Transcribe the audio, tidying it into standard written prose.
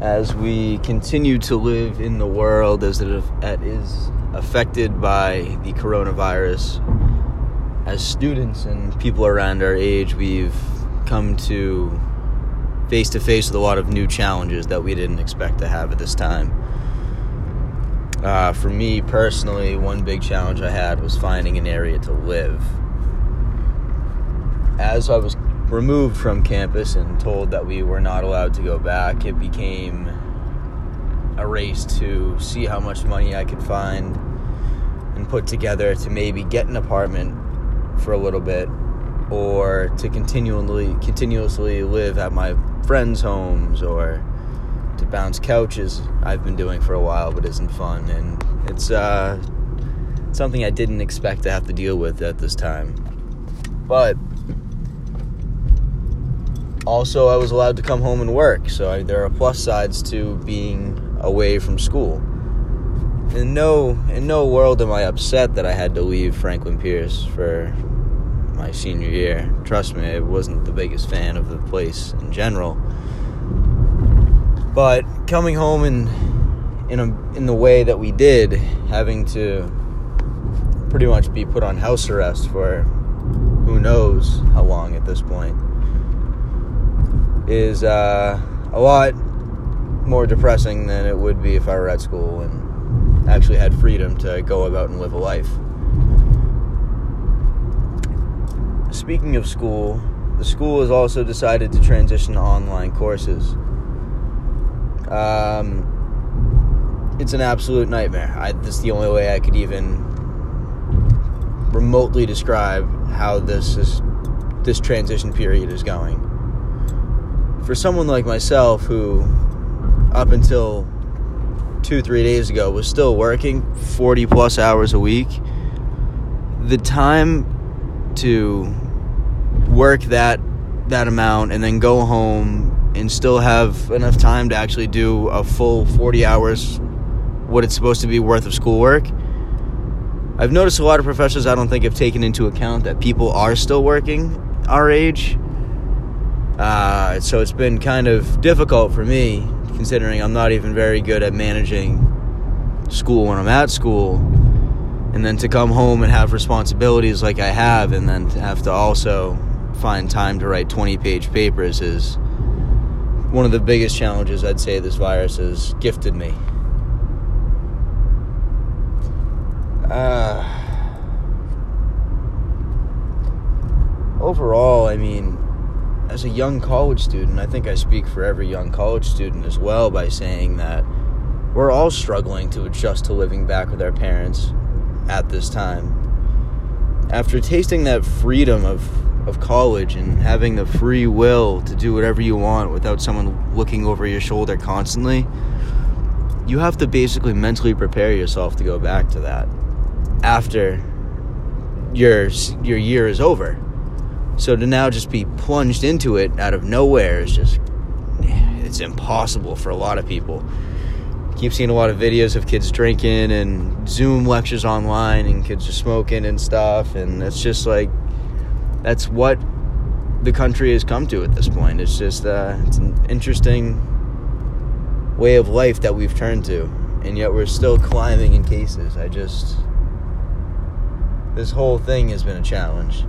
as we continue to live in the world as it is affected by the coronavirus. As students and people around our age, we've come to face with a lot of new challenges that we didn't expect to have at this time. For me personally, one big challenge I had was finding an area to live. As I was removed from campus and told that we were not allowed to go back, it became a race to see how much money I could find and put together to maybe get an apartment for a little bit, or to continuously live at my friends' homes, or to bounce couches I've been doing for a while but isn't fun. And it's something I didn't expect to have to deal with at this time. But also, I was allowed to come home and work, so there are plus sides to being away from school. In no world am I upset that I had to leave Franklin Pierce for my senior year. Trust me, I wasn't the biggest fan of the place in general. But coming home in the way that we did, having to pretty much be put on house arrest for who knows how long at this point, is a lot more depressing than it would be if I were at school and actually had freedom to go about and live a life. Speaking of school, the school has also decided to transition to online courses. It's an absolute nightmare. This is the only way I could even remotely describe how this transition period is going. For someone like myself, who up until 2-3 days ago was still working 40 plus hours a week, the time to work that amount and then go home and still have enough time to actually do a full 40 hours what it's supposed to be worth of schoolwork, I've noticed a lot of professors I don't think have taken into account that people are still working our age. So it's been kind of difficult for me, considering I'm not even very good at managing school when I'm at school, and then to come home and have responsibilities like I have, and then to have to also find time to write 20-page papers is one of the biggest challenges I'd say this virus has gifted me. Overall, I mean, as a young college student, I think I speak for every young college student as well by saying that we're all struggling to adjust to living back with our parents at this time. After tasting that freedom of college and having the free will to do whatever you want without someone looking over your shoulder constantly, you have to basically mentally prepare yourself to go back to that after your year is over. So to now just be plunged into it out of nowhere is just, it's impossible for a lot of people. Keep seeing a lot of videos of kids drinking and Zoom lectures online and kids are smoking and stuff. And it's just like, that's what the country has come to at this point. It's just, it's an interesting way of life that we've turned to. And yet we're still climbing in cases. This whole thing has been a challenge.